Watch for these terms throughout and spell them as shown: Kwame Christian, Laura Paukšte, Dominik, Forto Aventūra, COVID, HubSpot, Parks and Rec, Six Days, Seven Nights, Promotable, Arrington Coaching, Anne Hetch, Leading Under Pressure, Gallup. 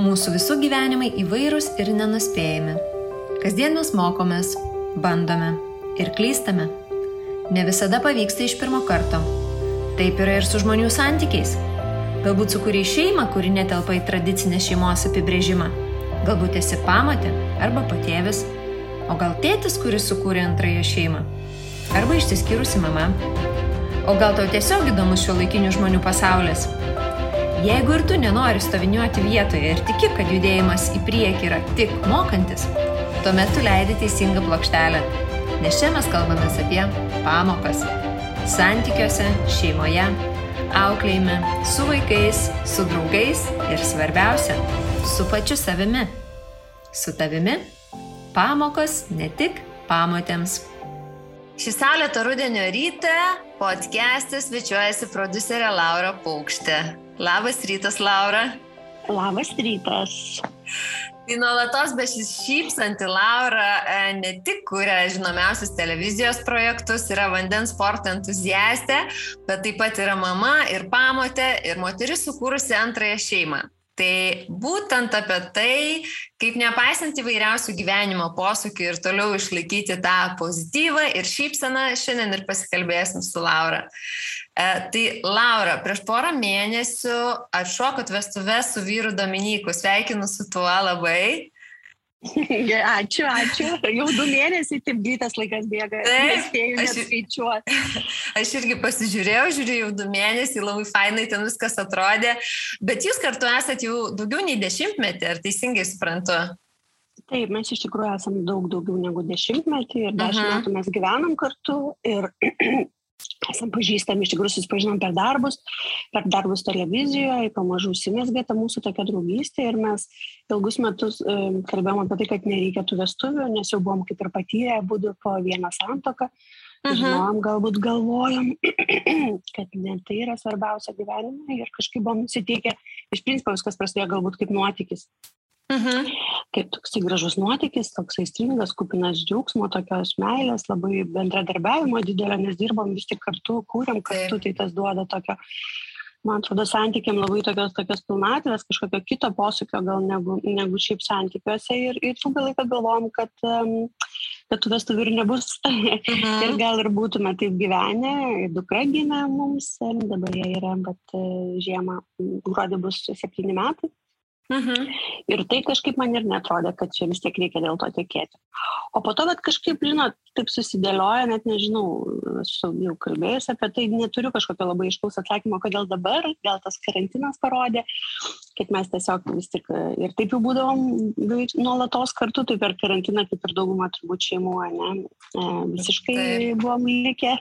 Mūsų visų gyvenimai įvairūs ir nenuspėjami. Kasdien mes mokomės, bandome ir klystame. Ne visada pavyksta iš pirmo karto. Taip yra ir su žmonių santykiais. Galbūt sukūrei šeimą, kuri netelpa į tradicinę šeimos apibrėžimą. Galbūt esi pamatė arba patėvis, o gal tėtis, kuris sukūrė antrąją šeimą. Arba išsiskyrusi mama. O gal tau tiesiog įdomus šiuolaikinių žmonių pasaulis. Jeigu ir tu nenori stoviniuoti vietoje ir tiki, kad judėjimas į priekį yra tik mokantis, tuomet tu leidi teisingą plokštelę, nes čia mes kalbamės apie pamokas. Santykiuose, šeimoje, auklėjime, su vaikais, su draugais ir svarbiausia, su pačiu savimi. Su tavimi pamokos ne tik pamotėms. Šį saulėto rudenio rytą podcast'e svečiuojasi prodiuserė Laura Paukšte. Labas rytas, Laura. Labas rytas. Tai nuolatos besišypsanti Laura ne tik kuria žinomiausius televizijos projektus, yra vandens sporto entuziastė, bet taip pat yra mama ir pamotė ir moteris sukūrusi antrąją šeimą. Tai būtent apie tai, kaip nepaisant įvairiausių gyvenimo posūkių ir toliau išlaikyti tą pozityvą ir šypseną, šiandien ir pasikalbėsim su Laura. Tai Laura, prieš porą mėnesių atšokot vestuves su vyru Dominiku, sveikinu su tuo labai. Ačiū, ačiū. Jau 2 mėnesiai, taip greitas laikas bėga, nespėju net skaičiuoti. Aš irgi pasižiūrėjau, žiūrėjau 2 mėnesiai, labai fainai ten viskas atrodė, bet jūs kartu esat jau daugiau nei 10 metų, ar teisingai suprantu? Taip, mes iš tikrųjų esam daug daugiau negu 10 metų ir 10 metų mes gyvenam kartu ir esam pažįstami, iš tikrųjų susipažinom per darbus televizijoje, pamažu užsimezgė ta mūsų tokia draugystė ir mes ilgus metus kalbėjom apie tai, kad nereikia tų vestuvių, nes jau buvom kaip ir patyrę, būdų po vieną santoką. Žinojom, galbūt galvojom, kad ne tai yra svarbiausia gyvenime ir kažkaip buvom nusiteikę, iš principo viskas prasidėjo galbūt kaip nuotykis. Kaip toksai gražus nuotykis, toksai aistringas, kupinas džiaugsmo, tokios meilės, labai bendradarbiavimo didelio, nes dirbom vis tik kartu, kūrėm kartu, tai tas duoda tokio, man atrodo, santykiam labai tokios pilnatvės, kažkokio kito posūkio gal negu šiaip santykiuose ir ilgą laiką galvojom, kad tų vestuvių ir nebus ir gal ir būtume taip gyvenę, ir dukra gimė mums, dabar jie yra, bet žiemą gruodį bus 7 metai. Ir tai kažkaip man ir neatrodė, kad čia vis tiek reikia dėl to tekėti. O po to, kad kažkaip, žinot, taip susidėlioja, net nežinau, jau kalbėjus apie tai, neturiu kažkokio labai iškaus atsakymo, kodėl dabar, gal tas karantinas parodė, kad mes tiesiog vis tik ir taip jau būdavom nuolatos kartu, tai per karantiną, kaip ir dauguma turbūt šeimų, ne, visiškai buvom likę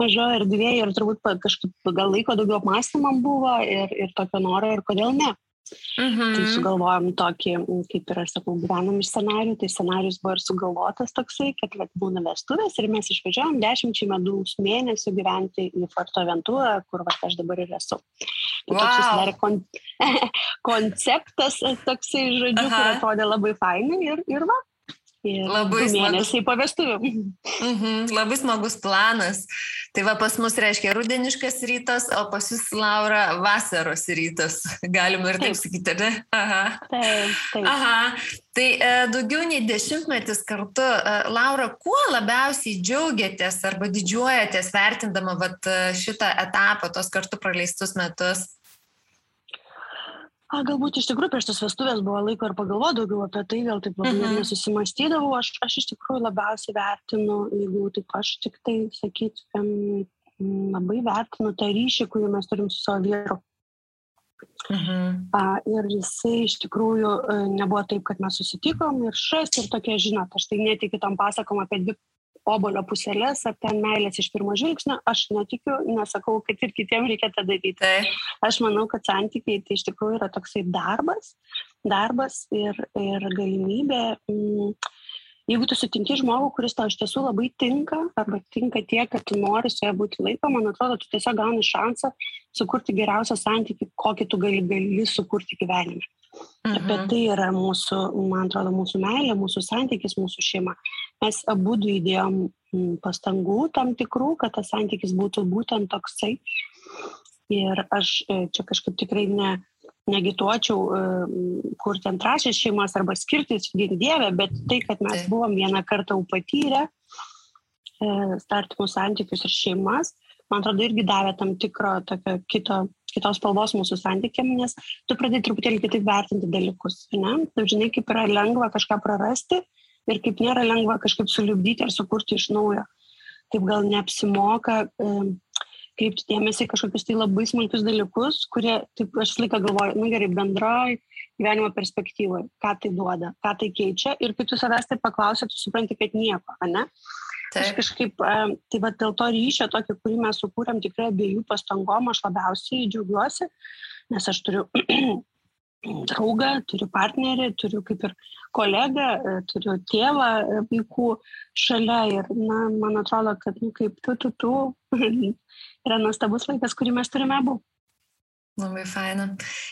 mažo erdvėje ir turbūt kažkaip gal laiko daugiau apmąstymam buvo ir tokio noro ir kodėl ne. Tai sugalvojom tokį, kaip ir aš sakau, gyvenam iš scenarijų, tai scenarijus buvo ir sugalvotas toksai, kad būna vestuvės ir mes išvažiavom 10 mėnesių gyventi į Forto Aventūrą, kur aš dabar ir esu. Tai toks susidarė konceptas toksai, žodžiu, kur atrodė labai fainai ir va. Ir labai 2 mėnesiai po vestuvių. Labai smagus planas. Tai va, pas mus reiškia rudeniškas rytas, o pas jūs, Laura, vasaros rytas. Galima ir taip sakyti, ne? Taip. Tai daugiau nei 10 metus kartu. Laura, kuo labiausiai džiaugiatės arba didžiuojatės vertindama vat, šitą etapą, tos kartu praleistus metus? Galbūt iš tikrųjų prieš tos vestuvės buvo laiko ir pagalvojau daugiau apie tai, gal taip labai nesusimastydavau. Aš iš tikrųjų labiausiai vertinu, jeigu taip aš tik tai sakytumėm, labai vertinu tą ryšį, kurį mes turim su savo vyru. Ir jisai iš tikrųjų nebuvo taip, kad mes susitikom ir šast ir tokie, žinot, aš tai netikiu tam pasakom apie 2 obolio puselės, ar ten meilės iš pirmo žvilgsnio, aš netikiu, nesakau, kad ir kitiem reikia tą daryti. Aš manau, kad santykiai tai iš tikrųjų yra toksai darbas ir galimybė. Jeigu tu sutinki žmogų, kuris tau iš tiesų labai tinka, arba tinka tiek, kad tu nori su ja būti laiko, man atrodo, tu tiesiog gauni šansą sukurti geriausią santykį, kokį tu gali sukurti gyvenime. Apie tai yra mūsų, man atrodo, mūsų meilė, mūsų santykis, mūsų šeima. Mes abudu įdėjom pastangų tam tikrų, kad tas santykis būtų būtent toksai. Ir aš čia kažkaip tikrai ne, negituočiau kurti antrašės šeimas arba skirtis, gink Dieve, bet tai, kad mes buvom vieną kartą patyrę startimų santykius ir šeimas, man atrodo, irgi davė tam tikro kitos spalvos mūsų santykiam, nes tu pradėjai truputėlį kitaip vertinti dalykus. Ne? Tu žinai, kaip yra lengva kažką prarasti ir kaip nėra lengva kažkaip suliubdyti ar sukurti iš naujo. Taip gal neapsimoka kreipti dėmesį kažkokius tai labai smulkius dalykus, kurie, taip aš laiką galvoju, gerai, bendroji gyvenimo perspektyvoje, ką tai duoda, ką tai keičia ir kai tu savęs tai paklausia, tu supranti, kad nieko, ne? Aš kažkaip, tai va dėl to ryšio tokio, kurį mes sukūrėm tikrai abiejų pastangom, aš labiausiai džiaugiuosi, nes aš turiu draugą, turiu partnerį, turiu kaip ir kolegą, turiu tėvą vaikų šalia ir man atrodo, kad kaip tu yra nuostabus laikas, kurį mes turime abu. Labai faina.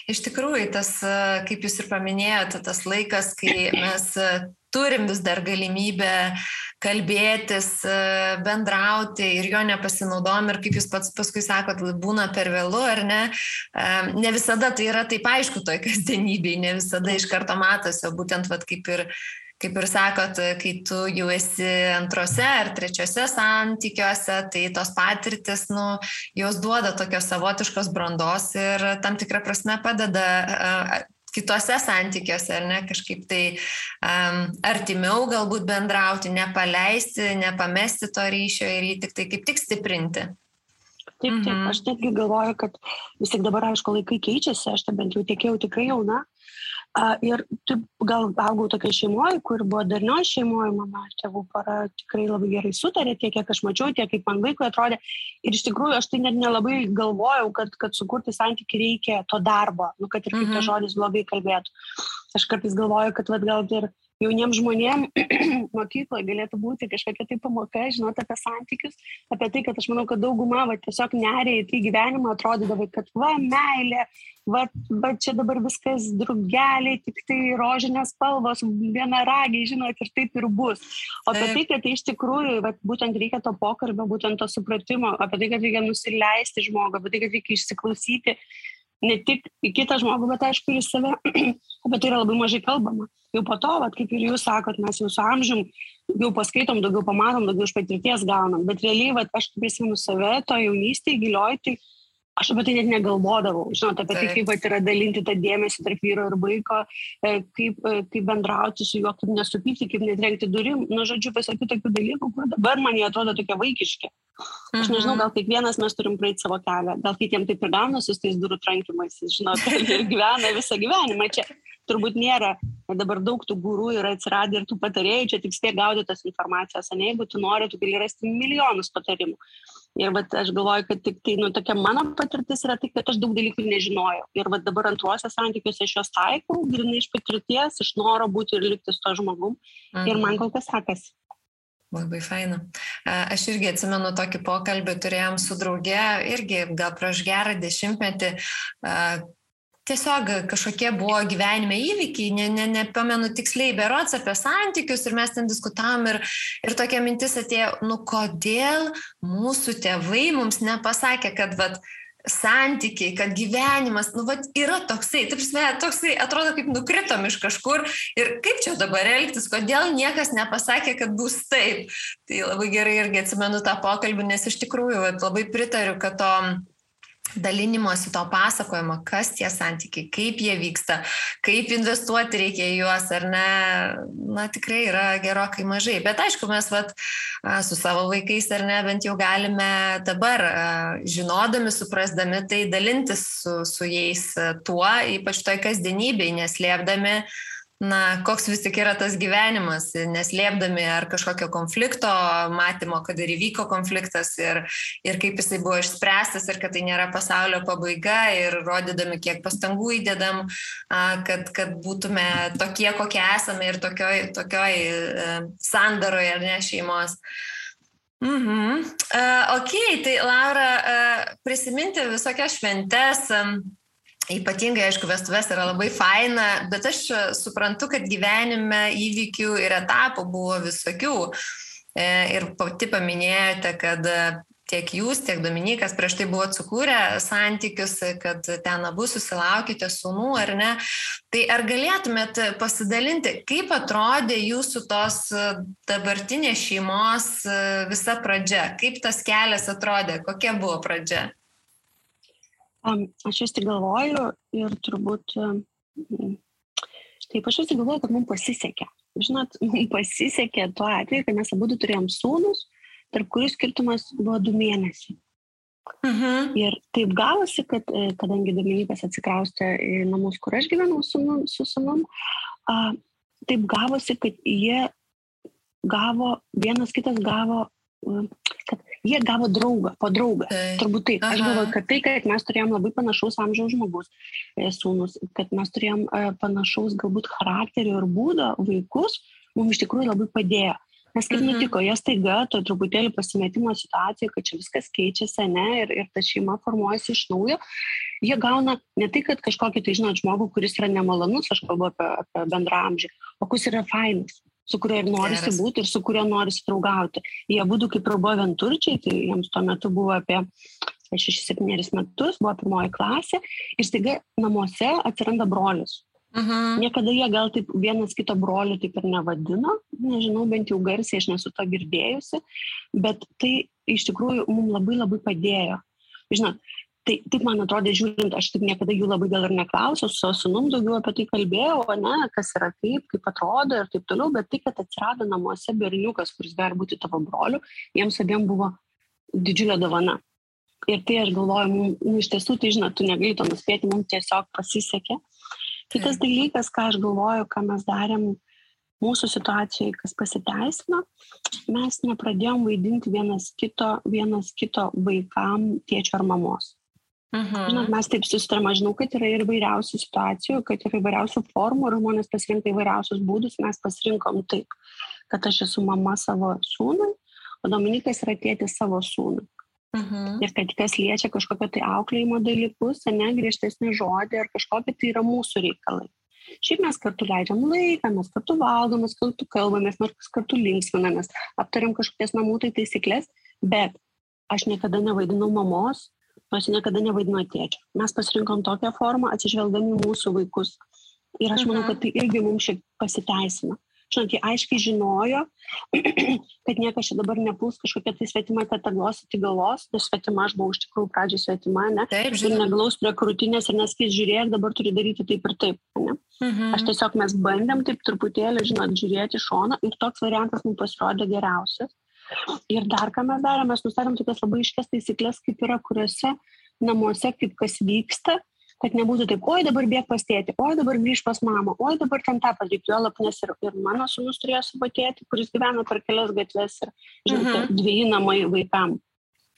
Iš tikrųjų, tas, kaip jūs ir paminėjote, tas laikas, kai mes turim vis dar galimybę kalbėtis, bendrauti ir jo nepasinaudom ir kaip jūs pats paskui sakot, būna per vėlu, ar ne? Ne visada tai yra taip aišku toj kasdienybėj, ne visada iš karto matosi, o būtent vat, kaip ir sakot, kai tu jau esi antrose ar trečiose santykiuose, tai tos patirtis, jos duoda tokios savotiškos brandos ir tam tikrą prasme padeda kitose santykiuose, ar ne, kažkaip tai artimiau galbūt bendrauti, nepaleisti, nepamesti to ryšio ir jį tik stiprinti. Taip, aš netgi galvoju, kad vis tik dabar, aišku, laikai keičiasi, aš tai bent jau tiekėjau tikrai jauna. Ir taip gal augau tokia šeimoje, kur buvo darnioji šeimoje, mama ir tėvų para tikrai labai gerai sutarė, tiek, kiek aš mačiau, tiek, kaip man vaikui atrodė. Ir iš tikrųjų, aš tai net nelabai galvojau, kad sukurti santykį reikia to darbo, kad ir kaip tas žodis blogai kalbėtų. Aš kartais galvoju, kad gal ir jauniems žmonėms mokykloje galėtų būti kažkokia tai pamoka, žinot, apie santykius, apie tai, kad aš manau, kad dauguma tiesiog nerei į tai gyvenimą atrodydavo, kad meilė, čia dabar viskas drugeliai, tik tai rožinės spalvos, vienaragiai, žinot, ir taip ir bus. O apie tai, kad iš tikrųjų, būtent reikia to pokalbio, būtent to supratimo, apie tai, kad reikia nusileisti žmogų, apie tai, kad reikia išsiklausyti, ne tik į kitą žmogų, bet aišku ir į save, bet tai yra labai mažai kalbama. Jau po to, kaip ir jūs sakot, mes jau su amžium, jau paskaitom, daugiau pamatom, daugiau iš patirties gaunam, bet realiai, aš prisimenu save, to jaunystėje, gilioj, tai aš apie tai net negalvodavau, žinot, apie tai, kaip yra dalinti tą dėmesį tarp vyro ir vaiko, kaip bendrauti su juo, kaip nesupykti, kaip netrenkti durim, žodžiu, visokių tokių dalykų, kur dabar man jie atrodo tokie vaikiški. Aš nežinau, gal kiekvienas mes turim praeiti savo kelią, gal kitiem taip ir gaunasi su tais durų trankimais, žinot, ir gyvena visą gyvenimą, čia turbūt nėra, dabar daug tų gurų yra atsiradę ir tų patarėjų, čia tik spėk gauti tas informacijas, ane, jeigu tu nori, tu gali rasti milijonus patarimų. Ir aš galvoju, kad tik tai, tokia mano patirtis yra tai, kad aš daug dalykų nežinojau. Ir dabar antruose santykiuose aš juos taikau, grynai iš patirties, iš noro būti ir likti su to žmogum. Ir man kol kas sekasi. Labai faina. Aš irgi atsimenu tokį pokalbį, turėjom su drauge, irgi gal prieš gerą 10 metų, tiesiog kažkokie buvo gyvenime įvykiai, nepamenu tiksliai berods apie santykius ir mes ten diskutavom ir tokia mintis atėjo, kodėl mūsų tėvai mums nepasakė, kad santykiai, kad gyvenimas, yra toksai, toksai atrodo kaip nukritom iš kažkur ir kaip čia dabar elgtis, kodėl niekas nepasakė, kad bus taip. Tai labai gerai irgi atsimenu tą pokalbį, nes iš tikrųjų labai pritariu, kad to dalinimuosi to pasakojimo, kas tie santykiai, kaip jie vyksta, kaip investuoti reikia juos, ar ne, tikrai yra gerokai mažai. Bet aišku, mes su savo vaikais, ar ne, bent jau galime dabar, žinodami, suprasdami, tai dalintis su jais tuo, ypač toj kasdienybėj, neslėpdami, koks vis tik yra tas gyvenimas, neslėpdami ar kažkokio konflikto matymo, kad ir įvyko konfliktas ir kaip jisai buvo išspręstas ir kad tai nėra pasaulio pabaiga ir rodydami, kiek pastangų įdedam, kad būtume tokie, kokie esame ir tokioj sandaroje, ar ne, šeimos. Tai Laura, prisiminti visokias šventes, ypatingai, aišku, vestuvės yra labai faina, bet aš suprantu, kad gyvenime įvykių ir etapų buvo visokių. Ir pati paminėjote, kad tiek jūs, tiek Dominikas prieš tai buvo sukūrę santykius, kad ten abu susilaukite sūnų, ar ne? Tai ar galėtumėt pasidalinti, kaip atrodė jūsų tos dabartinės šeimos visa pradžia? Kaip tas kelias atrodė? Kokia buvo pradžia? Aš vis tik galvoju ir turbūt... Taip, aš vis tik galvoju, kad mums pasisekė. Žinot, mums pasisekė tuo atveju, kad mes abudu turėjom sūnus, tarp kurių skirtumas buvo 2 mėnesiai. Uh-huh. Ir taip gavosi, kad kadangi Dominikas atsikraustė į namus, kur aš gyvenau su sūnum, taip gavosi, kad jie gavo, vienas kitas gavo, kad jie gavo draugą, po draugą. Okay. Turbūt taip. Aha. Aš galvoju, kad tai, kad mes turėjom labai panašaus amžiaus žmogus, sūnus, kad mes turėjom panašaus galbūt charakterio ir būdo vaikus, mums iš tikrųjų labai padėjo. Nes kaip nutiko, jie staiga, to truputėlį pasimetimo situacijoje, kad čia viskas keičiasi, ne, ir ta šeima formuojasi iš naujo, jie gauna ne tai, kad kažkokį, tai žinot, žmogų, kuris yra nemalonus, aš kalbu apie bendramžį, o kuris yra fainas, su kuriuo ir norisi būti ir su kuriuo norisi draugauti. Jie būdų kaip ir buvo vienturčiai, tai jiems tuo metu buvo apie 6-7 metus, buvo pirmoji klasė, ir staiga namuose atsiranda brolis. Uh-huh. Niekada jie gal taip vienas kito brolių taip ir nevadino, nežinau, bent jau garsiai aš nesu to girdėjusi, bet tai iš tikrųjų mums labai labai padėjo. Žinot, tai taip man atrodė, žiūrint, aš taip niekada jų labai gal ir neklausiau, su sūnum daugiau apie tai kalbėjau, o ne, kas yra kaip atrodo ir taip toliau, bet tai, kad atsirado namuose berniukas, kuris gali būti tavo broliu, jiems abiem buvo didžiulė dovana. Ir tai aš galvoju, iš tiesų, tai žinot, tu negali to nuspėti, mums tiesiog pasisekė. Kitas dalykas, ką aš galvoju, ką mes darėm mūsų situacijai, kas pasiteisino, mes nepradėjom vaidinti vienas kito vaikam tėčio ar mamos. Uh-huh. Žinot, mes taip susitarėm, žinau, kad yra ir įvairiausių situacijų, kad yra įvairiausių formų ir žmonės pasirinka įvairiausius būdus, mes pasirinkom taip, kad aš esu mama savo sūnui, o Dominikas yra tėtis savo sūnui. Uh-huh. Ir kad kas liečia kažkokio tai auklėjimo dalykus, ne, griežtesnį žodį ar kažkokį, tai yra mūsų reikalai. Šiaip mes kartu leidžiam laiką, mes kartu valgom, mes kartu kalbamės, mes kartu linksminamės, aptariam kažkokias namų tai taisyklės, bet aš niekada nevaidinau mamos, aš niekada nevaidinau tėčio. Mes pasirinkom tokią formą, atsižvelgdami mūsų vaikus. Ir aš manau, kad tai irgi mums šiaip pasiteisina. Žinot, jie aiškiai žinojo, kad niekas čia dabar nepuls kažkokia tai svetima teta glosi tik galos, nes svetima aš buvau iš tikrųjų pradžiai svetima, ne? Taip, ir neglaus prie krūtinės ir neskis žiūrėk, dabar turi daryti taip ir taip, ne? Mhm. Aš tiesiog mes bandėm taip truputėlį, žinot, žiūrėti šoną ir toks variantas mums pasirodė geriausias. Ir dar ką mes darėm, mes nustatėm tokias labai aiškias taisyklės, kaip yra, kuriuose namuose kaip kas vyksta, kad nebūtų taip, oi dabar bėg pas tėtį, oi dabar grįž pas mamą, oi dabar ten tą padaryti, jo lapnės ir mano sūnus turėjo savo tėtį, kuris gyveno per kelias gatves ir, žinot, uh-huh. 2 namai vaikam.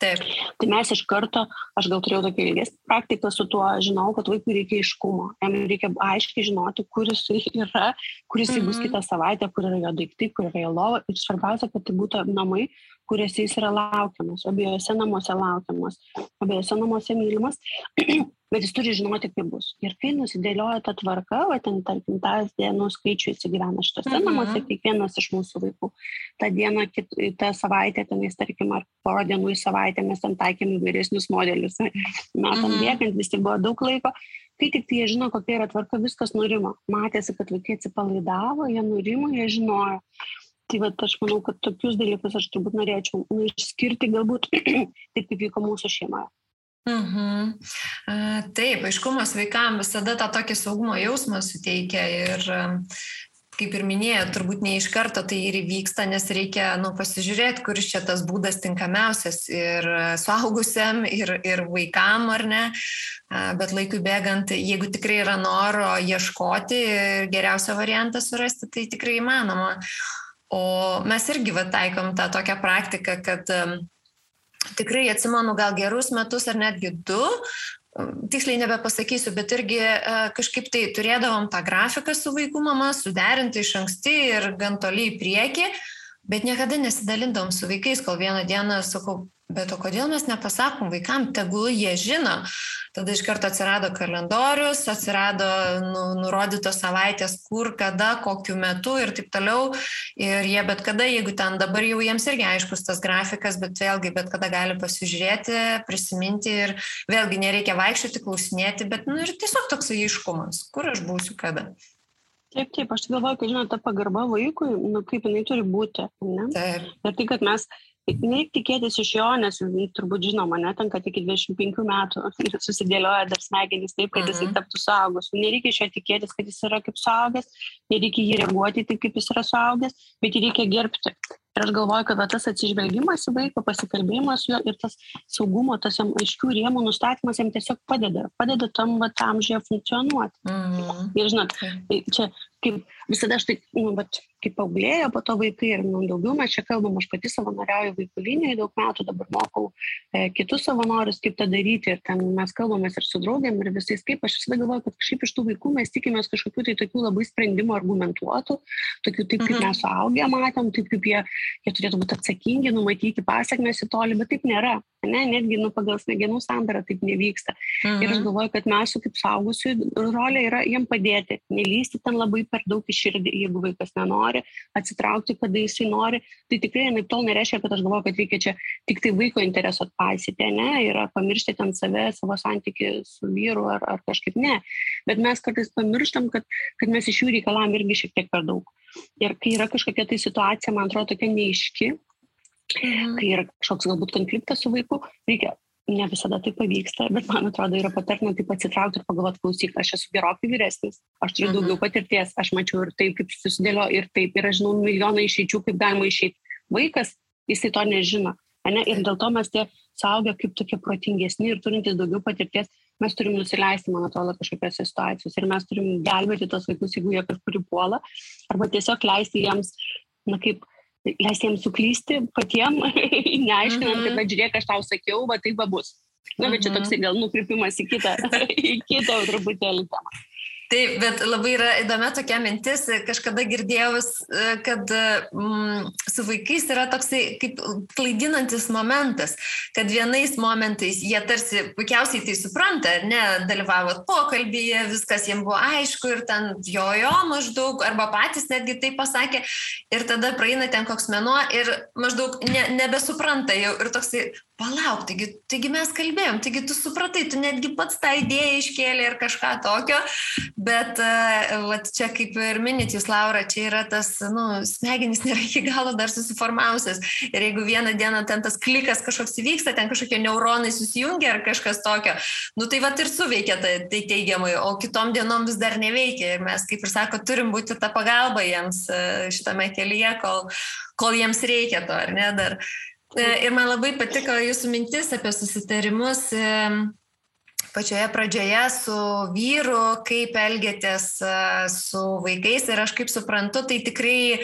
Taip. Tai mes iš karto, aš gal turėjau tokį ilgesnį praktiką su tuo, žinau, kad vaikui reikia aiškumo, jam reikia aiškiai žinoti, kuris yra, kuris uh-huh. bus kitą savaitę, kur yra jo daiktai, kur yra jo lova ir svarbiausia, kad tai būtų namai, kuriuose jis yra laukiamas, abiejose namuose laukiamas, abiejose namuose mylimas, bet jis turi žinoti, kaip bus. Ir kai nusidėlioja tą tvarką, va ten, tarkim, tas dienų skaičių įsigyvena šitose mhm. namuose, kiekvienas iš mūsų vaikų. Ta diena, tą savaitę, ten jis, tarkim, ar porą dienų į savaitę, mes ten taikėm įvairesnius modelius. Metam bėgant, vis tik buvo daug laiko. Kai tik tai jie žino, kokia yra tvarka, viskas nurimo. Matėsi, kad vaikai atsipalaidavo, jie nurimo, jie žinojo. Tai vat, aš manau, kad tokius dalykus aš turbūt norėčiau išskirti galbūt taip, kaip vyko mūsų šeimoje. Mhm. Taip, aiškumas vaikams visada tą tokį saugumo jausmą suteikia ir kaip ir minėjo, turbūt ne iš karto tai ir įvyksta, nes reikia pasižiūrėti, kuris čia tas būdas tinkamiausias ir suaugusiam, ir vaikam, ar ne, bet laikui bėgant, jeigu tikrai yra noro ieškoti ir geriausią variantą surasti, tai tikrai įmanoma. O mes irgi taikom tą tokią praktiką, kad tikrai atsimenu gal gerus metus ar netgi 2, tiksliai nebepasakysiu, bet irgi kažkaip tai turėdavom tą grafiką su vaikų mama, suderinti iš anksti ir gan toli į priekį, bet niekada nesidalindavom su vaikais, kol vieną dieną sakau, bet o kodėl mes nepasakom vaikam, tegul jie žino. Tada iš karto atsirado kalendorius, atsirado nurodytos savaitės, kur, kada, kokiu metu ir taip toliau. Ir jie bet kada, jeigu ten dabar jau jiems irgi aiškus tas grafikas, bet vėlgi bet kada gali pasižiūrėti, prisiminti ir vėlgi nereikia vaikščioti, klausinėti, bet ir tiesiog toks aiškumas, kur aš būsiu, kada. Taip, aš galvoju, kad, žinot, ta pagarba vaikui, kaip jinai turi būti, ne? Taip. Ir tai, kad mes neįtikėtis iš jo, nes turbūt žinoma, netenka tik 25 metų ir susidėlioja dar smegenys taip, kad jis taptų suaugus. Nereikia iš jo tikėtis, kad jis yra kaip suaugęs, nereikia jį reaguoti taip, kaip jis yra suaugęs, bet jį reikia gerbti. Ir aš galvoju, kad tas atsižvelgimas į vaiką, pasikalbėjimas jo ir tas saugumo, tas jam aiškių rėmų nustatymas jam tiesiog padeda tam amžiuje funkcionuoti. Ir žinot, čia kaip visada aš taip, kaip paauglėjo po to vaikai ir daugiau mes čia kalbam, aš pati savanoriauju vaikų linijoje daug metų, dabar mokau kitus savanorius, kaip tą daryti ir ten mes kalbamės ir su draugėm ir visais kaip. Aš visada galvoju, kad kažkaip iš tų vaikų mes tikimės kažkokių tai tokių labai sprendimų argumentuotų, tokių taip, kaip mes suaugę matėm, taip kaip jie turėtų būti atsakingi, numatyti pasekmes į tolį, bet taip nėra. Ne, netgi pagal smegenų sandarą taip nevyksta. Ir aš galvoju, kad mes kaip suaugusių rolė yra jiem padėti, nelįsti ten labai per daug į širdį, jeigu vaikas nenori, atsitraukti, kada jisai nori. Tai tikrai naip tol nereiškia, kad aš galvoju, kad reikia čia tik tai vaiko interesų atpaisyti, ne, ir pamiršti ten save, savo santykį su vyru ar kažkaip ne. Bet mes kartais pamirštam, kad mes iš jų reikalam irgi šiek tiek per daug. Ir kai yra kažkokia tai situacija, man atrodo, tokia neaiški, kai yra kažkoks galbūt konfliktas su vaiku, reikia, ne visada tai pavyksta, bet man atrodo yra patartina taip atsitraukti ir pagalvoti, klausyk, aš esu gerokai vyresnis, aš turiu daugiau patirties, aš mačiau ir taip, kaip susidėlio, ir taip, ir aš žinau milijoną išeičių, kaip galima išeiti. Vaikas, jisai to nežino, ne? Ir dėl to mes tie suaugę kaip tokie protingesni ir turintys daugiau patirties, mes turim nusileisti, man atrodo, kažkokios situacijos ir mes turim gelbėti tos vaikus, jeigu jie kažkurį puola, arba tiesiog leisti jiems, leisti jiems suklysti patiem, neaiškinant, kad žiūrėk, aš tau sakiau, va taip va bus. Bet čia toksai gal nukrypimas į kitą truputėlį temą. Taip, bet labai yra įdomi tokia mintis, kažkada girdėjau, kad su vaikais yra toksai kaip klaidinantis momentas, kad vienais momentais jie tarsi puikiausiai tai supranta, ne, dalyvavot pokalbyje, viskas jiems buvo aišku ir ten jo maždaug, arba patys netgi tai pasakė ir tada praeina ten koks mėnuo ir maždaug nebesupranta jau ir toksai, palauk, taigi mes kalbėjom, taigi tu supratai, tu netgi pats tą idėją iškėlė ir kažką tokio, bet čia kaip ir minit jūs, Laura, čia yra tas, smegenys nėra iki galo dar susiformavusios ir jeigu vieną dieną ten tas klikas kažkoks įvyksta, ten kažkokie neuronai susijungia ar kažkas tokio, tai vat ir suveikia tai teigiamai, o kitom dienom vis dar neveikia ir mes, kaip ir sako, turim būti tą pagalbą jiems šitame kelyje, kol jiems reikia to, ar ne, dar. Ir man labai patiko jūsų mintis apie susitarimus pačioje pradžioje su vyru, kaip elgėtės su vaikais ir aš kaip suprantu, tai tikrai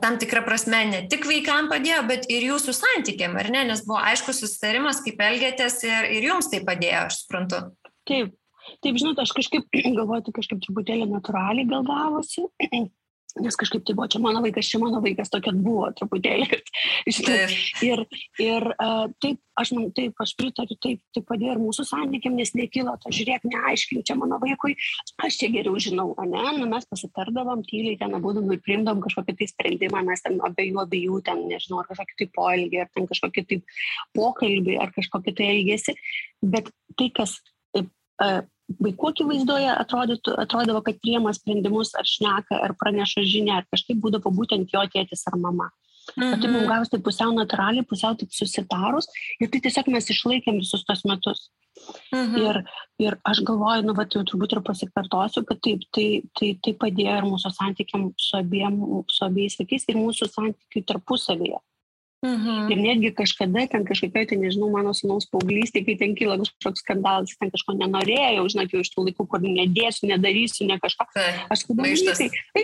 tam tikra prasme ne tik vaikam padėjo, bet ir jūsų santykiam, ar ne? Nes buvo aiškus susitarimas, kaip elgėtės ir jums tai padėjo, aš suprantu. Taip, žinot, aš kažkaip galvoju, tai kažkaip truputėlį natūraliai gal gavosi. Nes kažkaip tai buvo, čia mano vaikas tokia buvo truputėlį. Ir aš pritariu, taip padėjo ir mūsų santykiam, nes nekilo to, žiūrėk, neaiškiai, čia mano vaikui, aš čia geriau žinau, o ne, mes pasitardavom tyliai, ten būdom ir priimdavom kažkokį tai sprendimą, mes ten abiejų, ten nežinau, ar kažkokį tai poelgį, ar ten kažkokį tai pokalbį, ar kažkokį tai elgėsi, bet tai, kas vaikų akivaizdoje atrodavo, kad priima sprendimus ar šneka, ar praneša žinią, ar kažkaip būdavo būtent jo tėtis ar mama. Bet tai mums gavosi pusiau natūraliai, pusiau taip susitarus ir tai tiesiog mes išlaikėm visus tos metus. Ir aš galvoju, tai turbūt ir pasikartosiu, kad taip, tai padėjo ir mūsų santykiam su abiejais vaikais ir mūsų santykiai tarpusavėje. Ir netgi kažkada ten kažkokiai, mano sūnaus paauglystė, kai ten kyla kažkoks skandalas, ten kažko nenorėjau, jau iš tų laikų, kur nedėsiu, nedarysiu, ne kažką. Aš kalbėjau, tai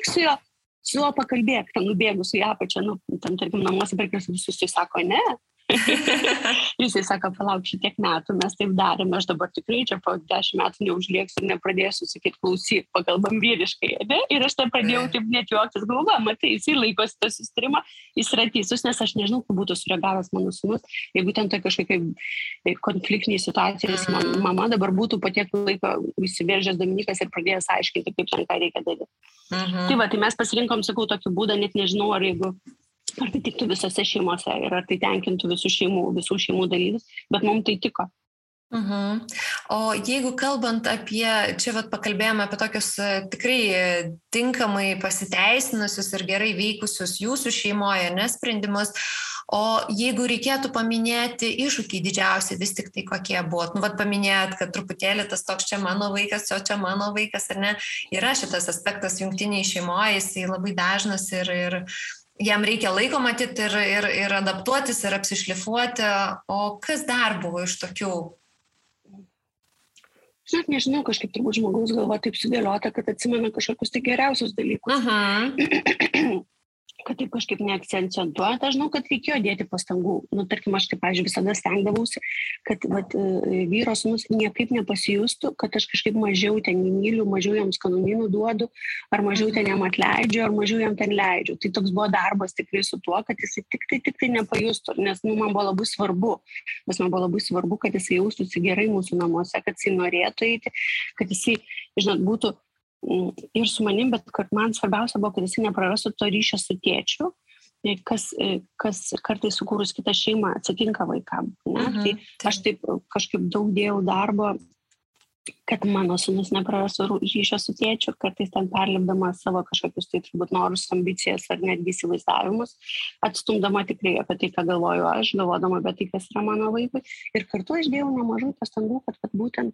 su jo pakalbėk, ten nubėgu su ją pačią, ten tarkim namuose, bet jis sako, ne, Jisai sako, palauk, šitiek metų mes taip darėme, aš dabar tikrai čia po 10 metų neužlieksiu ir nepradėsiu sakyti, klausyk, pakalbam vyriškai, ne? Ir aš tai pradėjau taip net juoktis, galvoju, matai, jisai laikosi tą susitarimą, jis yra teisus, nes aš nežinau, kaip būtų sureagavęs mano sūnus, jeigu ten tokia kažkokia konfliktinė situacija, mama dabar būtų po tiek laiko įsiveržęs Dominikas ir pradėjęs aiškinti, kaip ten ką reikia daryti. Tai va, tai mes pasirinkom, sakau, tokį būdą, net nežinau, ar tai tiktų visose šeimose ir ar tai tenkintų visų šeimų dalyvis, bet mums tai tiko. Uhum. O jeigu kalbant apie, čia vat pakalbėjome apie tokius tikrai tinkamai pasiteisinusius ir gerai veikusius jūsų šeimoje nesprendimus, o jeigu reikėtų paminėti iššūkį didžiausiai, vis tik tai kokie buvo, nu vat paminėjot, kad truputėlį tas toks čia mano vaikas, ar ne, yra šitas aspektas jungtiniai šeimoje, jisai labai dažnas ir jam reikia laiko matyti ir adaptuotis, ir apsišlifuoti. O kas dar buvo iš tokių? Žinot, nežinau, kažkaip turbūt žmogaus galva taip sudėliota, kad atsimena kažkokius tai geriausius dalykus. Kad taip kažkaip neakcentuoja, aš žinau, kad reikėjo dėti pastangų. Nu, tarkim, aš taip, pavyzdžiui, visada stengdavausi, kad vyro sūnus niekaip nepasijustų, kad aš kažkaip mažiau ten myliu, mažiau jam skanumynų duodu, ar mažiau ten jam atleidžiu, ar mažiau jam ten leidžiu. Tai toks buvo darbas tikrai su tuo, kad jis tik tai nepajustų, nes man buvo labai svarbu, kad jis jaustųsi gerai mūsų namuose, kad jis norėtų eiti, kad jis, žinot, būtų ir su manim, bet kad man svarbiausia buvo, kad jis neprarastų to ryšio su tėčiu, kas kartais sukūrus kitą šeimą atsitinka vaikam. Tai aš taip kažkaip daug dėjau darbo, kad mano sūnus neprarastų ryšio su tėčiu, kartais ten perlipdama savo kažkokius tai turbūt norus, ambicijas ar netgi įsivaizdavimus, atstumdama tikrai apie tai, ką galvoju aš, galvodama apie tai, kas yra mano vaikui. Ir kartu aš dėjau nemažai pastangų, kad būtent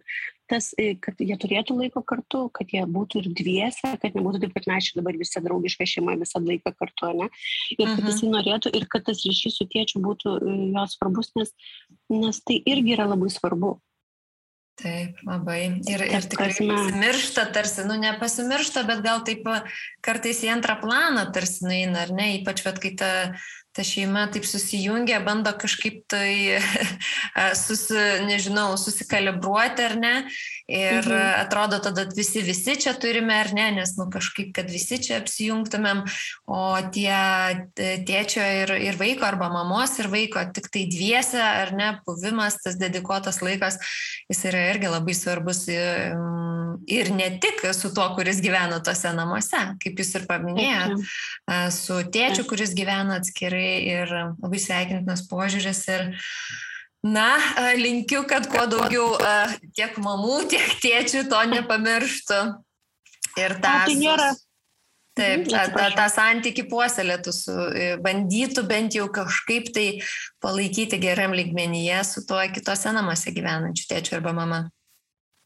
tas, kad jie turėtų laiko kartu, kad jie būtų ir dviese, kad nebūtų taip, kad mes čia dabar visi draugiška šeima visą laiką kartu, ne? Ir kad jisai norėtų, ir kad tas ryšys su tėčiu būtų jo svarbus, nes tai irgi yra labai svarbu. Taip, labai. Ir tikrai pasimiršta, tarsi, nepasimiršta, bet gal taip kartais į antrą planą tarsi nueina, ar ne? Ypač, kai ta šeima taip susijungia, bando kažkaip tai, susikalibruoti, ar ne? Ir atrodo, tada visi čia turime, ar ne? Nes, kažkaip, kad visi čia apsijungtumėm, o tie tėčio ir vaiko, arba mamos ir vaiko, tik tai dviese, ar ne? Buvimas, tas dedikuotas laikas, jis yra irgi labai svarbus ir ne tik su tuo, kuris gyvena tose namuose, kaip jūs ir paminėjot, su tėčiu, kuris gyvena atskirai, ir labai sveikintinas požiūris ir linkiu, kad kuo daugiau tiek mamų, tiek tėčių to nepamirštų. Ir tai nėra. Taip, tą santykį puoselėtų, bandytų bent jau kažkaip tai palaikyti geram lygmenyje su tuo kitose namuose gyvenančiu tėčiu arba mama.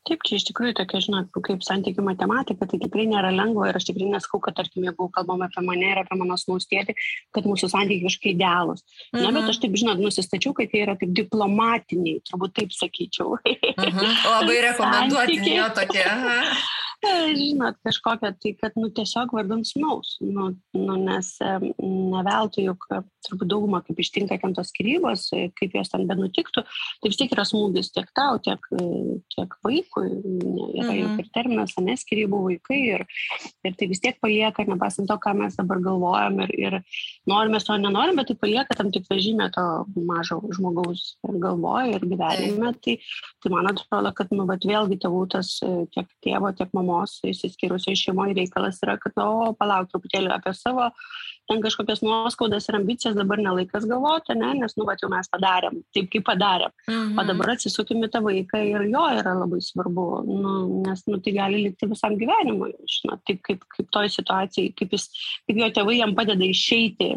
Taip, čia iš tikrųjų tokia, žinot, kaip santykių matematika, tai tikrai nėra lengva ir aš tikrai nesakau, kad, tarkim, jeigu kalbam apie mane ir apie mano sūnaus tėtį, kad mūsų santykiai kažkaip idealūs. Ne, bet aš taip, žinot, nusistačiau, kad tai yra taip diplomatiniai, turbūt taip sakyčiau. Labai rekomenduotini jo tokie. Žinot, kažkokia, tai kad tiesiog vardan sūnaus, nes neveltui, juk turbūt dauguma, kaip ištinka ten tos skyrybos, kaip jos ten benutiktų, tai vis tiek yra smūgis tiek tau, tiek vaikui, yra juk ir terminas, skyrybų vaikai, ir tai vis tiek palieka, nepasant to, ką mes dabar galvojam ir norime, to nenorime, tai palieka tam tik žymę to mažo žmogaus ir galvoje ir gyvenime, tai man atrodo, kad vėlgi tėvų tas tiek tėvo, tiek mamos įsiskyrusio šeimoje reikalas yra, kad palauk truputėlį apie savo ten kažkokias nuoskaudas ir ambicijas, dabar nelaikas galvoti, ne? Nes jau mes padarėm, taip kaip padarėm. O dabar atsisukime tą vaiką ir jo yra labai svarbu, nes tai gali likti visam gyvenimui, žinot, taip kaip toj situacijai, kaip jo tėvai jam padeda išeiti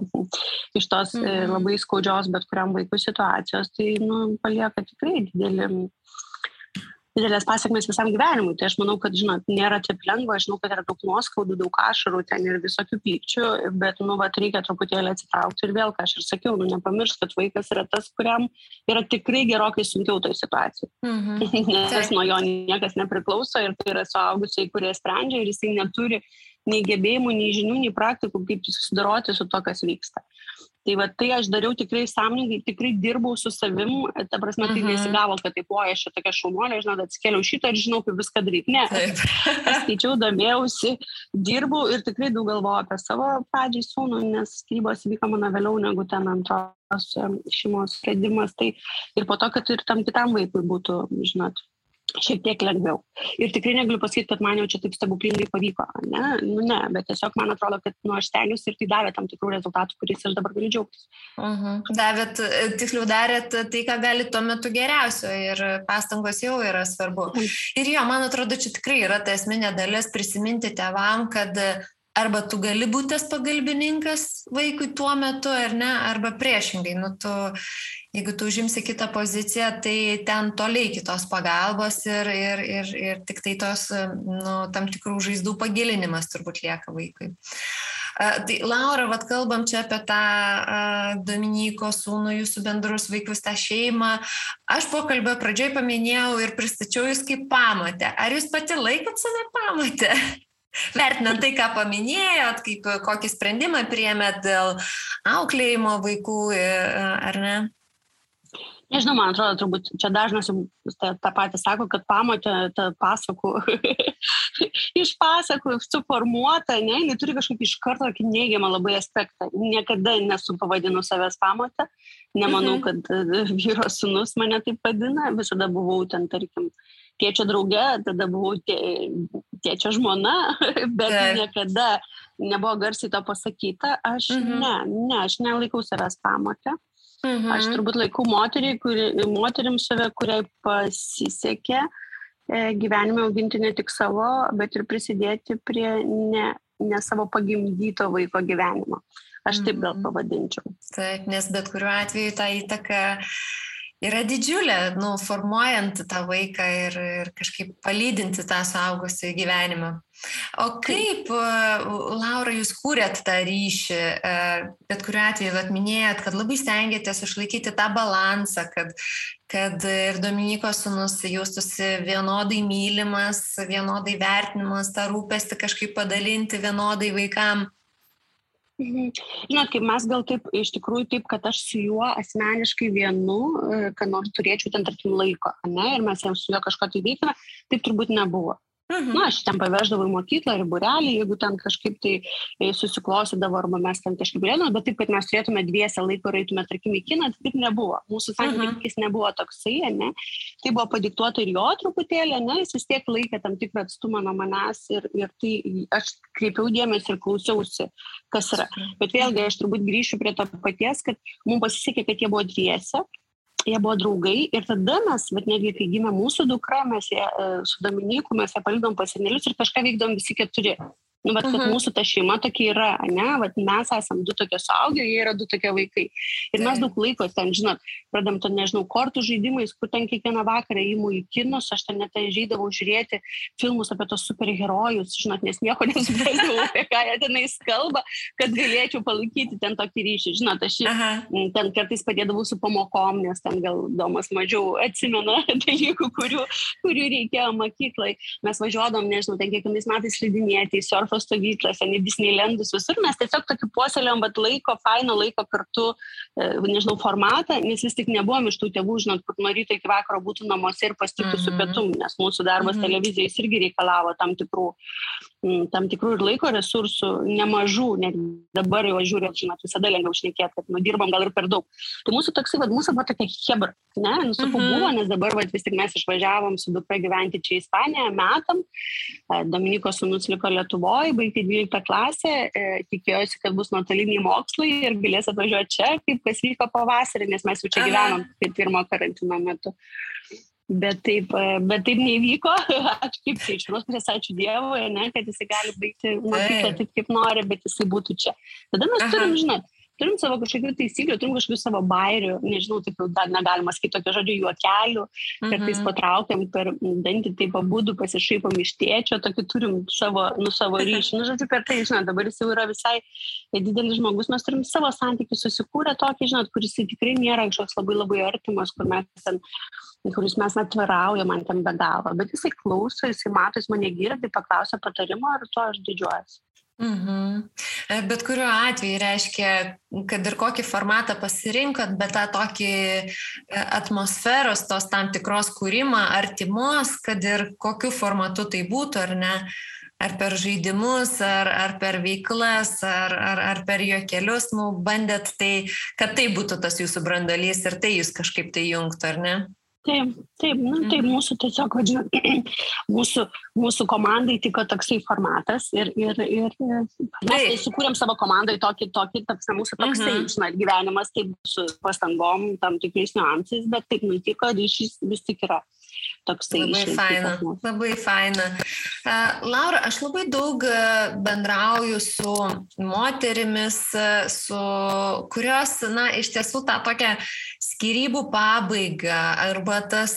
iš tos labai skaudžios bet kuriam vaikų situacijos, tai palieka tikrai didelės pasekmės visam gyvenimui. Tai aš manau, kad, žinot, nėra taip lengva, aš žinau, kad yra daug nuoskaudų, daug ašarų ten ir visokių pykčių, bet, reikia truputėlį atsitraukti ir vėl, ką aš ir sakiau, nepamiršt, kad vaikas yra tas, kuriam yra tikrai gerokai sunkiau toj situacijai. Nes nuo jo niekas nepriklauso ir tai yra suaugusiai, kurie sprendžia ir jisai neturi nei gebėjimų, nei žinių, nei praktikų, kaip susidoroti su to, kas vyksta. Tai va, tai aš dariau tikrai sąmoningai, tikrai dirbau su savim, ta prasme, tai nesigavo, kad taip, o, aš tokia šaunuolė, žinot, atsikėliau šitą ir žinau, kaip viską daryti. Ne, aš skaičiau, domėjausi, dirbau ir tikrai daug galvojau apie savo pradžiai sūnų, nes skyrybos vyko mano vėliau negu ten antros šeimos sprendimas. Tai ir po to, kad ir tam kitam vaikui būtų, žinot, šiek tiek lengviau. Ir tikrai negaliu pasakyti, kad man jau čia taip stebuklingai pavyko. Ne? Ne, bet tiesiog man atrodo, kad aš stengiuosi ir tai davė tam tikrų rezultatų, kuriais aš dabar galiu džiaugtis. Davėt, tiksliau darėt tai, ką gali tuo metu geriausio ir pastangos jau yra svarbu. Ir jo, man atrodo, čia tikrai yra ta esminė dalis prisiminti tėvam, kad arba tu gali būti tas pagalbininkas vaikui tuo metu, ar ne, arba priešingai. Nu, tu, jeigu tu užimsi kitą poziciją, tai ten toliai kitos pagalbos ir tik tai tos, nu, tam tikrų žaizdų pagilinimas turbūt lieka vaikui. Tai Laura, vat kalbam čia apie tą Dominiko sūnų, jūsų bendrus vaikus, tą šeimą. Aš pokalbio pradžioj paminėjau ir pristačiau jūs kaip pamatę. Ar jūs pati laikot save pamatę? Vertinant tai, ką paminėjot, kaip, kokį sprendimą priėmėt dėl auklėjimo vaikų, ar ne? Nežinau, man atrodo, turbūt čia dažnas tą patį sako, kad pamatė tą pasakų, iš pasakų suformuota, ne, jinai turi kažkokį iš karto neigiamą labai aspektą. Niekada nesupavadinu savęs pamatę, nemanau, kad vyro sūnus mane taip vadina, visada buvau ten, tarkim, tėčio drauge, tada buvau tėčio žmona, bet niekada nebuvo garsiai to pasakyta. Aš aš nelaikau savęs pamatę. Aš turbūt laikau moterim save, kuriai pasisekė gyvenime auginti ne tik savo, bet ir prisidėti prie ne savo pagimdyto vaiko gyvenimo. Aš taip gal pavadinčiau. Taip, nes bet kuriuo atveju tą įtaką yra didžiulė, nu, formuojant tą vaiką ir kažkaip palydinti tą suaugusį gyvenimą. O kaip, Laura, jūs kūrėt tą ryšį, bet kuriuo atveju atminėjot, kad labai stengiatės išlaikyti tą balansą, kad ir Dominiko sūnus jaustusi vienodai mylimas, vienodai vertinimas, tą rūpestį kažkaip padalinti vienodai vaikam. Žinot, kaip mes gal taip, iš tikrųjų taip, kad aš su juo asmeniškai vienu, kad nors turėčiau ten, tarkim, laiko, ne, ir mes su juo kažko tai veikime, taip turbūt nebuvo. Na, aš ten paveždavau į mokyklą ir būrelį, jeigu ten kažkaip tai susiklausidavo, arba mes ten kažkaip būrėdavome, bet taip, kad mes turėtume dviese laiko ir eitume, tarkim, į kiną, tai taip nebuvo. Mūsų santykis nebuvo toksai, ne? Tai buvo padiktuota ir jo truputėlį, ne? Jis vis tiek laikė tam tikrą atstumą nuo manęs ir tai aš kreipiau dėmesį ir klausiausi, kas yra. Bet vėlgi aš turbūt grįšiu prie to paties, kad mums pasisekė, kad jie buvo dviese. Jie buvo draugai ir tada mes, bet netgi kai gimė mūsų dukra, mes su Dominiku, mes ją palidom pas senelius ir kažką veikdom visi keturi. Nu, bet kad mūsų ta šeima tokia yra, ne, vat mes esam du tokie suaugę, jie yra du tokie vaikai. Ir mes daug laiko ten, žinot, pradam to, nežinau, kortų žaidimais, kur ten kiekvieną vakarą įimu į kinus, aš ten net žaidavau žiūrėti filmus apie tos superherojus, žinot, nes nieko nesuprasdavau, apie ką jie tenais kalba, kad galėčiau palaikyti ten tokį ryšį. Žinot, aš ten kartais padėdavau su pamokom, nes ten gal Domas mažiau atsimena dalykų, kurių reikėjo mokyklai. Mes važiuodom, nežinau, ten kiekvienais metais slidinėti, stovyklose, ne Disneylandus, visur. Mes tiesiog tokį puoselėjom, bet laiko, faino laiko kartu, nežinau, formatą, nes vis tik nebuvom iš tų tėvų, žinot, kur nuo ryto iki vakaro būtų namuose ir pastiktų su pietum, nes mūsų darbas televizijais irgi reikalavo tam tikrų ir laiko resursų, nemažų, net dabar jau žiūrėt, žinot, visada lengviau šnekėti, kad nudirbam gal ir per daug. Tai mūsų toksai, vad, mūsų buvo tokia chebra, ne, nusakau, buvo, nes dabar, vad, vis tik mes išvažiavom su dukra gyventi čia į Ispaniją metam, Dominiko sūnus liko Lietuvoje, baigti 12 klasę, tikėjosi, kad bus nuotoliniai mokslai ir galės atvažiuoti čia, kaip kas vyko pavasarį, nes mes jau čia gyvenom kaip pirmo karantino metu. Bet taip nevyko, aš kaip čia iš vienos pusės ačiū Dievui, ne, kad jisai gali baigti mokyklą taip kaip nori, bet jisai būtų čia. Tada mes turim, žinot, turim savo kažkokių taisyklių, turim kažkokių savo bairių, nežinau, taip jau dar negalima sakyti tokio žodžio, juokelių, kartais patraukiam per dantį, taip abudu pasišaipam iš tėčio, tokį turim savo ryšį. Nu, žodžiu, per tai, žinot, dabar jis jau yra visai didelis žmogus, mes turim savo santykių susikūrę tokį, žinot, kuris tikrai nėra kažkoks labai labai artimas, kur mes ten kuris mes netvaraujam man ten be galo, bet jisai klauso, jisai mato, jis mane girdi, paklausia patarimo ir tuo aš didžiuojuosi. Mhm. Bet kuriuo atveju reiškia, kad ir kokį formatą pasirinkot, bet tą tokį atmosferos, tos tam tikros kūrimą, artimos, kad ir kokiu formatu tai būtų, ar ne, ar per žaidimus, ar per veiklas, ar per juokelius, bandėt tai, kad tai būtų tas jūsų branduolys ir tai jūs kažkaip tai jungtų, ar ne? Taip, mūsų tiesiog, mūsų komandai tiko toksai formatas ir mes sukūrėm savo komandai tokį mūsų toksai gyvenimas, taip su pastangom, tam tikrais niuansais, bet taip nutiko, ryšys vis tik yra. Labai faina. Laura, aš labai daug bendrauju su moterimis, kurios, iš tiesų tą tokią skyrybų pabaigą arba tas,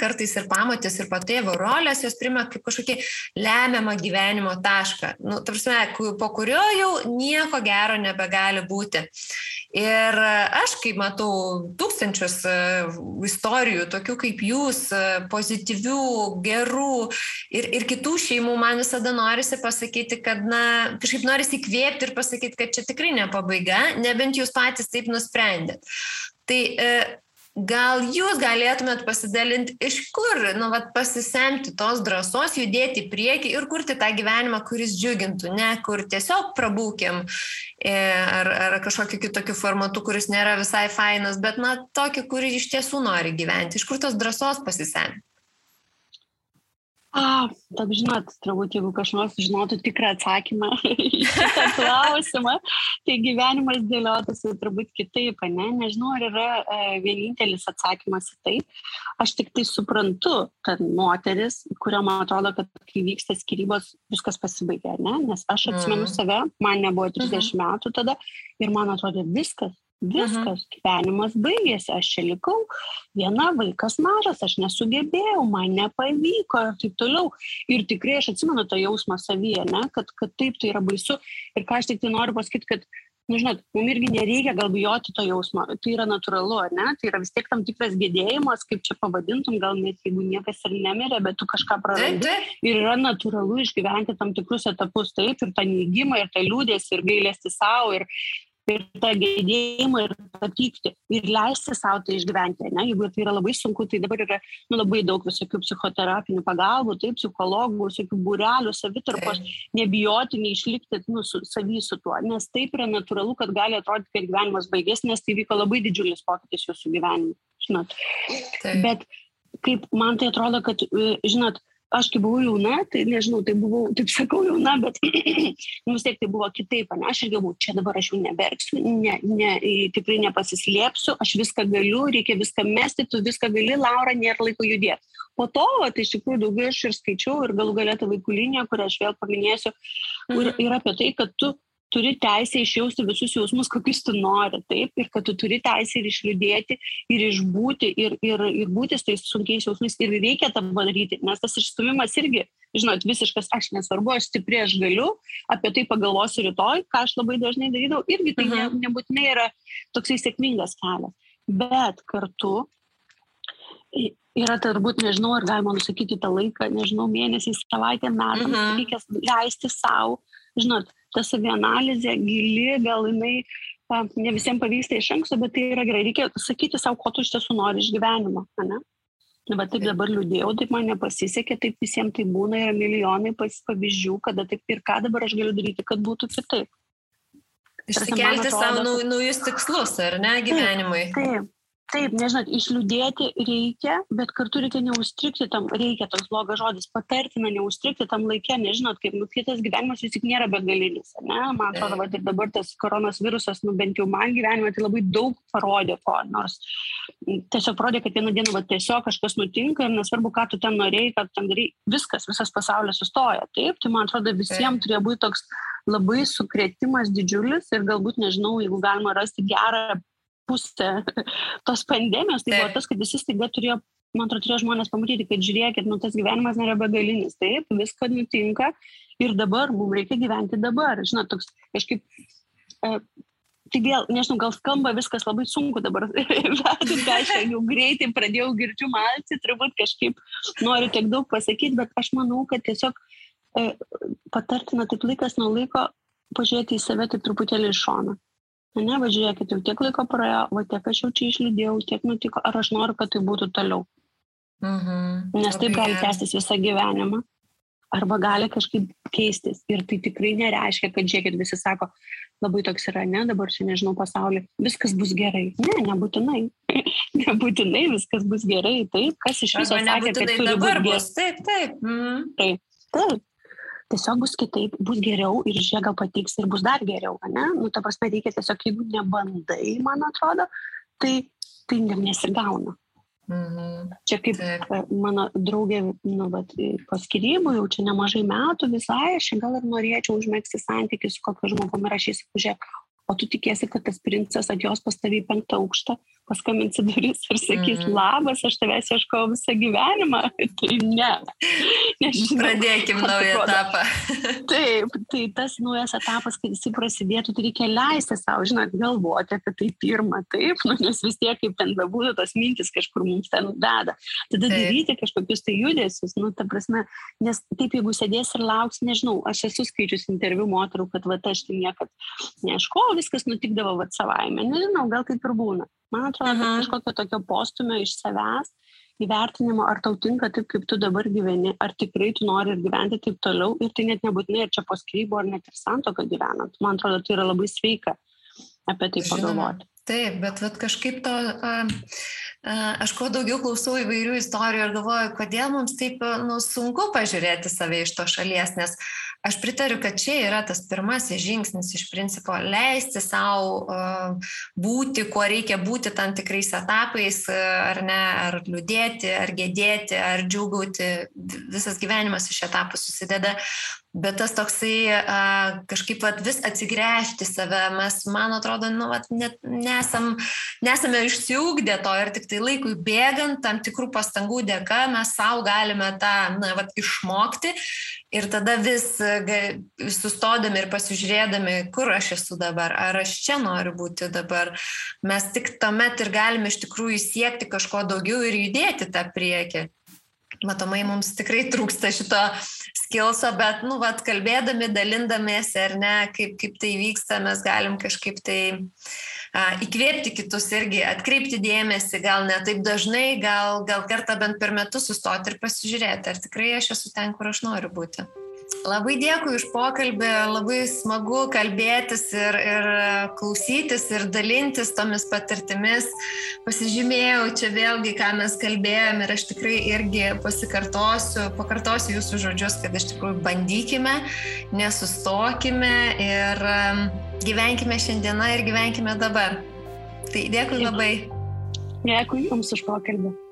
kartais ir pamatės ir patėvo rolės, jos priima kaip kažkokį lemiamą gyvenimo tašką. Po kurio jau nieko gero nebegali būti. Ir aš, kai matau tūkstančius istorijų, tokių kaip jūs, pozityvių, gerų ir kitų šeimų, man visada norisi pasakyti, kad, kažkaip norisi įkvėpti ir pasakyti, kad čia tikrai ne pabaiga, nebent jūs patys taip nusprendėt. Tai gal jūs galėtumėt pasidalinti, iš kur pasisemti tos drąsos, judėti į priekį ir kurti tą gyvenimą, kuris džiugintų, ne kur tiesiog prabūkim, ar kažkokiu kitokiu formatu, kuris nėra visai fainas, bet tokį, kurį iš tiesų nori gyventi. Iš kur tos drąsos pasisemti? Taip, žinot, turbūt, jeigu kažkas žinotų tikrą atsakymą į šitą klausimą, tai gyvenimas dėliotųsi turbūt kitaip, ne? Nežinau, ar yra vienintelis atsakymas į tai. Aš tik tai suprantu, kad moteris, kurio man atrodo, kad kai vyksta skyrybos, viskas pasibaigia, ne? Nes aš atsimenu save, man nebuvo 30 metų tada ir man atrodo viskas, gyvenimas baigėsi, aš čia likau, viena, vaikas mažas, aš nesugebėjau, man nepavyko ir taip toliau. Ir tikrai aš atsimenu tą jausmą savyje, kad taip tai yra baisu. Ir ką aš tik tai noriu pasakyti, kad, mums irgi nereikia gal bijoti to jausmo, tai yra natūralu, ne? Tai yra vis tiek tam tikras gedėjimas, kaip čia pavadintum, gal net jeigu niekas ir nemirė, bet tu kažką prarandi. Ir yra natūralu išgyventi tam tikrus etapus, taip, ir tą neigimą, ir tą liūdės, ir gailestį savo, ir tą gedėjimą, ir tą pyktį, ir leisti savo tai išgyventi, ne? Jeigu tai yra labai sunku, tai dabar yra labai daug visokių psichoterapinių pagalbų, tai psichologų, visokių būrelių, savitarpos, nebijoti, neišlikti savy su tuo, nes taip yra natūralu, kad gali atrodyti, kad gyvenimas baigės, nes tai vyko labai didžiulis pokytis jūsų gyvenime, žinot. Taip. Bet kaip man tai atrodo, kad, žinot, aš kai buvau jauna, tai nežinau, tai buvau, taip sakau, jauna, bet vis tiek tai buvo kitaip, ne? Aš irgi buvau, čia dabar aš jau neberksiu, tikrai nepasislėpsiu, aš viską galiu, reikia viską mesti, tu viską gali, Laura, nėra laiko judėti. Po to, tai iš tikrųjų daugiau aš ir skaičiau ir galų galėtą vaikų liniją, kurią aš vėl paminėsiu, ir apie tai, kad tu turi teisę išjausti visus jausmus, kokius tu nori, taip, ir kad tu turi teisę ir išliūdėti, ir išbūti, ir būti su tais sunkiais jausmais, ir reikia tą padaryti, nes tas išstumimas irgi, žinot, visiškas, aš nesvarbu, aš stipri, aš galiu, apie tai pagalvosiu rytoj, ką aš labai dažnai darydavau, irgi tai nebūtinai yra toksai sėkmingas kelias, bet kartu yra turbūt, nežinau, ar galima nusakyti tą laiką, nežinau, mėnesį, savaitę, metą, reikia leisti savo, žinot, ta savianalizė gili, gal jinai ne visiems pavyksta iš anksto, bet tai yra gerai. Reikia sakyti savo, ko tu iš tiesų nori iš gyvenimo, ne? Bet taip dabar liūdėjau, taip man nepasisekė, taip visiems tai būna, yra milijonai pavyzdžių, kada taip ir ką dabar aš galiu daryti, kad būtų kitaip. Išsikelti savo naujus tikslus, ar ne, gyvenimui? Taip, nežinot, išliūdėti reikia, bet kartu reikia neužstrikti tam, reikia toks blogas žodis, patartina neužstrikti tam laike, nežinot, kaip kitas gyvenimas vis tik nėra begalinis, ne? Man atrodo, ir dabar tas koronos virusas, bent jau man gyvenime, tai labai daug parodė ko, nors tiesiog parodė, kad vieną dieną tiesiog kažkas nutinka ir nesvarbu, ką tu ten norėjai, ką tu ten darėjai, visas pasaulis sustoja, taip, tai man atrodo, visiems turėjo būti toks labai sukrėtimas didžiulis ir galbūt, nežinau, jeigu galima rasti gerą pusę tos pandemijos, tai buvo tas, kad visi staiga turėjo, man atrodo, turėjo žmonės pamatyti, kad žiūrėkit, tas gyvenimas nėra begalinis, taip, visko nutinka ir dabar, mums reikia gyventi dabar, žinot, toks, kažkaip, tai vėl, nežinau, gal skamba viskas labai sunku dabar, bet aš jau greitai pradėjau girdžiu malti, turbūt kažkaip noriu tiek daug pasakyti, bet aš manau, kad tiesiog patartina taip laikas nuo laiko pažiūrėti į save taip truputėlį iš šoną. Ne, va žiūrėkit, jau tiek laiko praėjo, va tiek aš jau čia išlydėjau, tiek nutiko, ar aš noriu, kad tai būtų toliau. Mhm. Nes taip gali tęstis visą gyvenimą. Arba gali kažkaip keistis. Ir tai tikrai nereiškia, kad žiūrėkit, visi sako, labai toks yra, ne, dabar čia nežinau pasaulį, viskas bus gerai. Ne, nebūtinai. Nebūtinai viskas bus gerai. Taip, kas iš viso sakė, kad turi dabar bus. Taip, taip. Mm. Taip. Tiesiog bus kitaip, bus geriau ir žiūrėk, gal patiks ir bus dar geriau, ne? Nu, ta prasme, reikia tiesiog, jeigu nebandai, man atrodo, tai nesigauna. Mhm. Čia kaip mano draugė, nu, vat, po skyrybų, jau čia nemažai metų visai, aš gal ir norėčiau užmegzti santykius su kokiu žmogumi, rašysiu, žiūrėk, o tu tikėsi, kad tas princas atjos pas tavį 5 aukštą, paskambinsi duris ir sakys, labas, aš tavęs ieškau visą gyvenimą. Tai ne. Nežinau, pradėkim naują etapą. Taip, tai tas naujas etapas, kad jis prasidėtų, tai reikia leisti savo, žinot, galvoti apie tai pirmą, taip, nu, nes vis tiek kaip ten bebūtų, tos mintis kažkur mums ten veda. Tada daryti kažkokius tai judesius, nu, ta prasme, nes taip, jeigu sėdės ir lauks, nežinau, aš esu skaičius interviu moterų, kad vat, aš tai niekad neieškau, viskas nutikdavo vat, savaime, nežinau, gal kaip ir būna. Man atrodo, kad kažkokio tokio postumio iš savęs įvertinimo, ar tau tinka taip, kaip tu dabar gyveni, ar tikrai tu nori ir gyventi taip toliau, ir tai net nebūtinai, ar čia po skyrybų, ar net ir santuoką gyvenant. Man atrodo, tai yra labai sveika apie tai pagalvoti. Taip, bet vat, kažkaip to, aš kuo daugiau klausau įvairių istorijų ir galvoju, kodėl mums taip sunku pažiūrėti save iš to šalies, nes aš pritariu, kad čia yra tas pirmasis žingsnis iš principo leisti sau būti, kuo reikia būti tam tikrais etapais, ar ne, ar liūdėti, ar gedėti, ar džiūgauti, visas gyvenimas iš etapų susideda. Bet tas toksai kažkaip vat, vis atsigręžti save, mes, man atrodo, nu, vat, nesame išsiugdę to ir tik tai laikui bėgant, tam tikrų pastangų dėka mes sau galime tą na, vat, išmokti ir tada vis sustodami ir pasižiūrėdami, kur aš esu dabar, ar aš čia noriu būti dabar, mes tik tuomet ir galime iš tikrųjų siekti kažko daugiau ir judėti tą priekį. Matomai, mums tikrai trūksta šito skilso, bet, nu, vat, kalbėdami, dalindamiesi, ar ne, kaip tai vyksta, mes galim kažkaip tai įkvėpti kitus irgi, atkreipti dėmesį, gal ne taip dažnai, gal kartą bent per metus sustoti ir pasižiūrėti, ar tikrai aš esu ten, kur aš noriu būti. Labai dėkui už pokalbį, labai smagu kalbėtis ir klausytis ir dalintis tomis patirtimis. Pasižymėjau čia vėlgi, ką mes kalbėjom ir aš tikrai irgi pakartosiu jūsų žodžius, kad iš tikrųjų bandykime, nesustokime ir gyvenkime šiandieną ir gyvenkime dabar. Tai dėkui labai. Dėkui jums už pokalbį.